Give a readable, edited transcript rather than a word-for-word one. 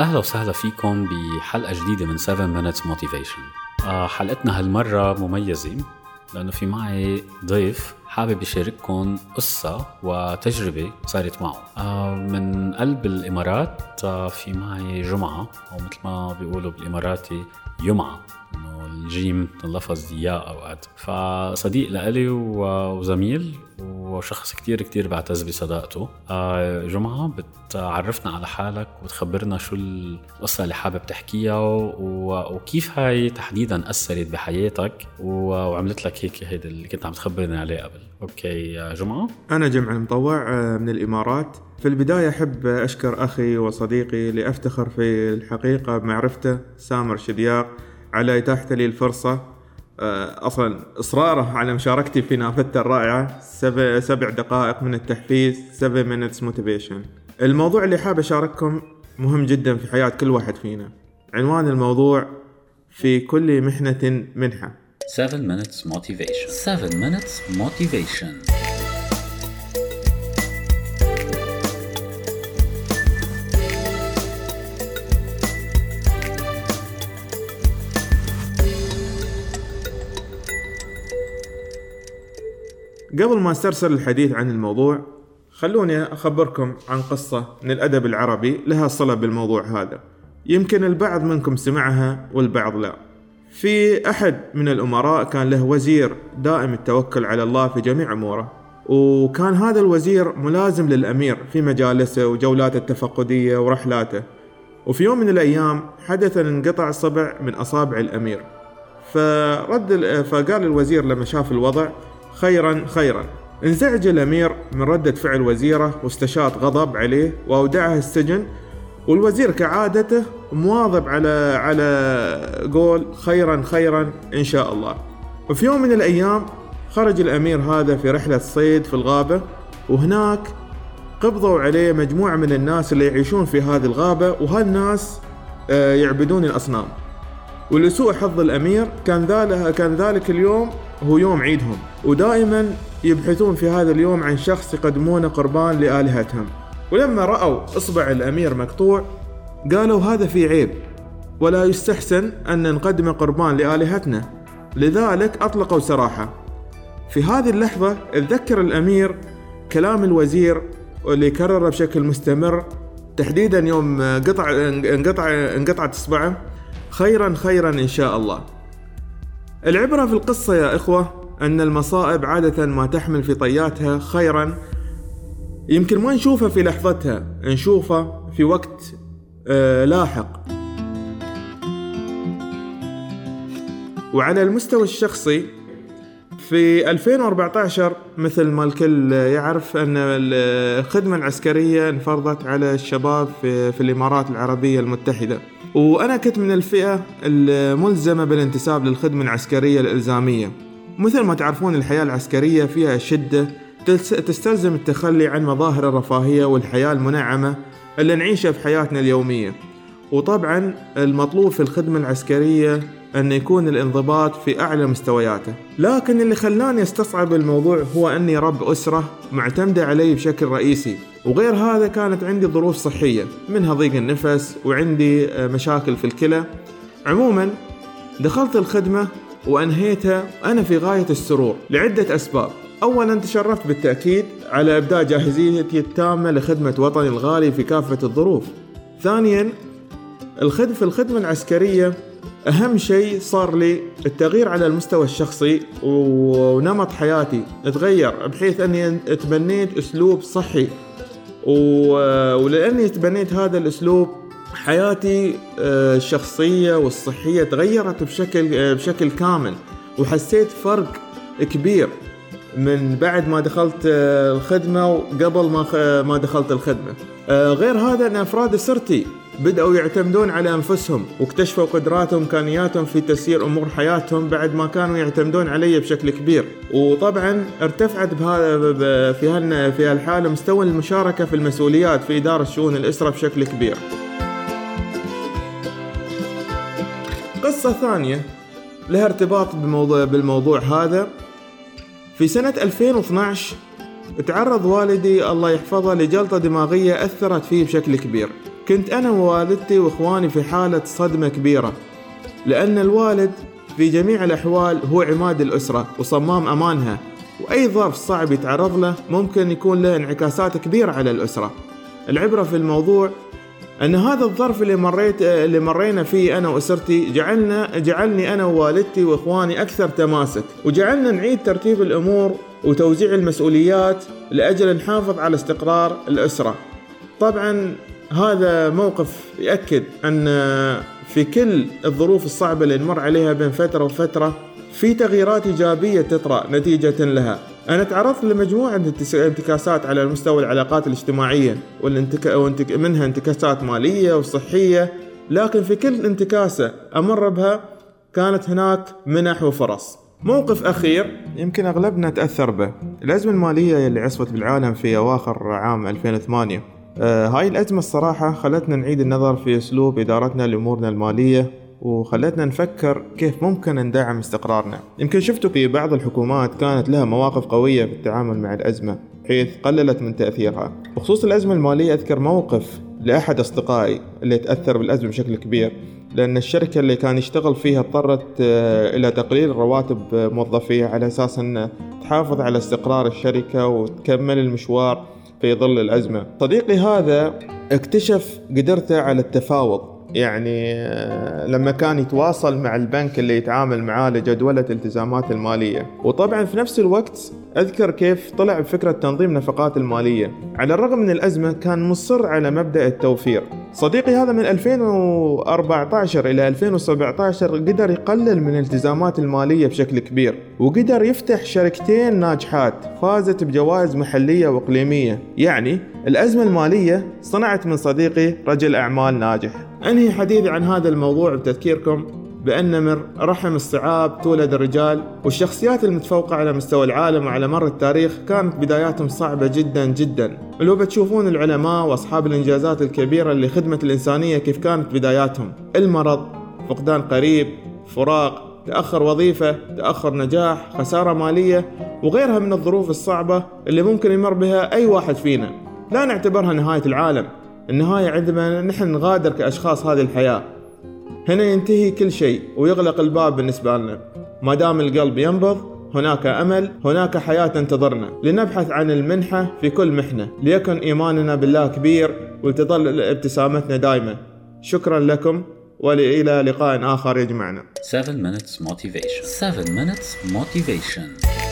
أهلا وسهلا فيكم بحلقة جديدة من 7 Minutes Motivation. حلقتنا هالمرة مميزة لأنه في معي ضيف حابب يشارككم قصة وتجربة صارت معه من قلب الإمارات. في معي جمعة، أو مثل ما بيقولوا بالإماراتي يمعة، إنه الجيم اللفظ ياء أوقات. فصديق لألي وزميل وشخص كتير بعتز بصداقته. جمعة، بتعرفنا على حالك وتخبرنا شو القصة اللي حابب تحكيها وكيف هاي تحديدا أثرت بحياتك وعملت لك هيك هيدا اللي كنت عم تخبرنا عليه قبل. أوكي يا جمعة. أنا جمعة المطوع من الإمارات. في البداية أحب أشكر أخي وصديقي اللي أفتخر في الحقيقة بمعرفته، سامر شدياق، على إتاحة لي الفرصة. أصلاً إصراره على مشاركتي في نافذته الرائعة 7 دقائق من التحفيز 7 minutes motivation. الموضوع اللي حاب أشارككم مهم جداً في حياة كل واحد فينا. عنوان الموضوع: في كل محنة منحة. 7 minutes motivation. قبل ما استرسل الحديث عن الموضوع، خلوني أخبركم عن قصة من الأدب العربي لها صلة بالموضوع هذا، يمكن البعض منكم سمعها والبعض لا. في أحد من الأمراء كان له وزير دائم التوكل على الله في جميع أموره، وكان هذا الوزير ملازم للأمير في مجالسه وجولاته التفقدية ورحلاته. وفي يوم من الأيام حدث انقطع صبع من أصابع الأمير، فقال الوزير لما شاف الوضع: خيراً. انزعج الأمير من ردة فعل وزيره واستشاط غضب عليه وأودعه السجن. والوزير كعادته مواظب على قول خيراً إن شاء الله. وفي يوم من الأيام خرج الأمير هذا في رحلة صيد في الغابة، وهناك قبضوا عليه مجموعة من الناس اللي يعيشون في هذه الغابة، وهالناس يعبدون الأصنام. ولسوء حظ الأمير كان ذلك اليوم هو يوم عيدهم، ودائما يبحثون في هذا اليوم عن شخص يقدمونه قربان لآلهتهم. ولما رأوا إصبع الأمير مقطوع قالوا: هذا في عيب، ولا يستحسن أن نقدم قربان لآلهتنا. لذلك أطلقوا سراحة. في هذه اللحظة اتذكر الأمير كلام الوزير اللي كرره بشكل مستمر، تحديدا يوم انقطعت إصبعه: خيراً إن شاء الله. العبرة في القصة يا إخوة أن المصائب عادة ما تحمل في طياتها خيراً، يمكن ما نشوفها في لحظتها، نشوفها في وقت لاحق. وعلى المستوى الشخصي، في 2014 مثل ما الكل يعرف أن الخدمة العسكرية انفرضت على الشباب في الإمارات العربية المتحدة، وأنا كنت من الفئة الملزمة بالانتساب للخدمة العسكرية الإلزامية. مثل ما تعرفون الحياة العسكرية فيها شدة، تستلزم التخلي عن مظاهر الرفاهية والحياة المنعمة اللي نعيشها في حياتنا اليومية. وطبعا المطلوب في الخدمة العسكرية أن يكون الانضباط في أعلى مستوياته. لكن اللي خلاني استصعب الموضوع هو أني رب أسرة معتمدة علي بشكل رئيسي، وغير هذا كانت عندي ظروف صحية، منها ضيق النفس وعندي مشاكل في الكلى. عموما دخلت الخدمة وأنهيتها أنا في غاية السرور لعدة أسباب. أولا، تشرفت بالتأكيد على إبداع جاهزيتي التامة لخدمة وطني الغالي في كافة الظروف. ثانيا، في الخدمة العسكرية أهم شيء صار لي التغيير على المستوى الشخصي، ونمط حياتي اتغير بحيث أني تبنيت أسلوب صحي، ولأني تبنيت هذا الأسلوب حياتي الشخصية والصحية تغيرت بشكل كامل، وحسيت فرق كبير من بعد ما دخلت الخدمة وقبل ما دخلت الخدمة. غير هذا أن أفراد أسرتي بدأوا يعتمدون على أنفسهم واكتشفوا قدراتهم وإمكانياتهم في تسيير أمور حياتهم بعد ما كانوا يعتمدون علي بشكل كبير. وطبعا ارتفعت في هالحالة مستوى المشاركة في المسؤوليات في إدارة شؤون الأسرة بشكل كبير. قصة ثانية لها ارتباط بالموضوع هذا. في سنة 2012 تعرض والدي الله يحفظه لجلطة دماغية أثرت فيه بشكل كبير، كنت أنا ووالدتي وإخواني في حالة صدمة كبيرة، لأن الوالد في جميع الأحوال هو عماد الأسرة وصمام أمانها، وأي ظرف صعب يتعرض له ممكن يكون له انعكاسات كبيرة على الأسرة. العبرة في الموضوع أن هذا الظرف اللي مرينا فيه أنا وأسرتي جعلني أنا ووالدتي وإخواني أكثر تماسك، وجعلنا نعيد ترتيب الأمور وتوزيع المسؤوليات لأجل نحافظ على استقرار الأسرة. طبعا هذا موقف يؤكد أن في كل الظروف الصعبة اللي نمر عليها بين فترة وفترة في تغييرات إيجابية تطرأ نتيجة لها. أنا تعرضت لمجموعة انتكاسات على مستوى العلاقات الاجتماعية، منها انتكاسات مالية وصحية، لكن في كل انتكاسة أمر بها كانت هناك منح وفرص. موقف أخير يمكن أغلبنا تأثر به، الأزمة المالية اللي عصفت بالعالم في أواخر عام 2008. هاي الأزمة الصراحة خلتنا نعيد النظر في أسلوب إدارتنا لأمورنا المالية، وخلتنا نفكر كيف ممكن ندعم استقرارنا. يمكن شفتوا في بعض الحكومات كانت لها مواقف قوية في التعامل مع الأزمة حيث قللت من تأثيرها. بخصوص الأزمة المالية أذكر موقف لأحد أصدقائي اللي تأثر بالأزمة بشكل كبير، لأن الشركة اللي كان يشتغل فيها اضطرت إلى تقليل رواتب موظفيها على أساس أن تحافظ على استقرار الشركة وتكمل المشوار في ظل الأزمة. صديقي هذا اكتشف قدرته على التفاوض، يعني لما كان يتواصل مع البنك اللي يتعامل معاه لجدولة التزامات المالية. وطبعا في نفس الوقت أذكر كيف طلع بفكرة تنظيم نفقات المالية. على الرغم من الأزمة كان مصر على مبدأ التوفير. صديقي هذا من 2014 إلى 2017 قدر يقلل من التزامات المالية بشكل كبير، وقدر يفتح شركتين ناجحات فازت بجوائز محلية وإقليمية. يعني الأزمة المالية صنعت من صديقي رجل أعمال ناجح. أنهي حديثي عن هذا الموضوع بتذكيركم بأن من رحم الصعاب تولد الرجال، والشخصيات المتفوقة على مستوى العالم وعلى مر التاريخ كانت بداياتهم صعبة جدا جدا. لو بتشوفون العلماء وأصحاب الإنجازات الكبيرة اللي خدمت الإنسانية كيف كانت بداياتهم، المرض، فقدان قريب، فراق، تأخر وظيفة، تأخر نجاح، خسارة مالية وغيرها من الظروف الصعبة اللي ممكن يمر بها أي واحد فينا. لا نعتبرها نهاية العالم، النهاية عندما نحن نغادر كأشخاص هذه الحياة. هنا ينتهي كل شيء ويغلق الباب بالنسبة لنا. ما دام القلب ينبض هناك أمل، هناك حياة تنتظرنا. لنبحث عن المنحة في كل محنة، ليكن إيماننا بالله كبير ولتظل ابتسامتنا دائما. شكرا لكم وإلى لقاء آخر يجمعنا. 7 Minutes Motivation.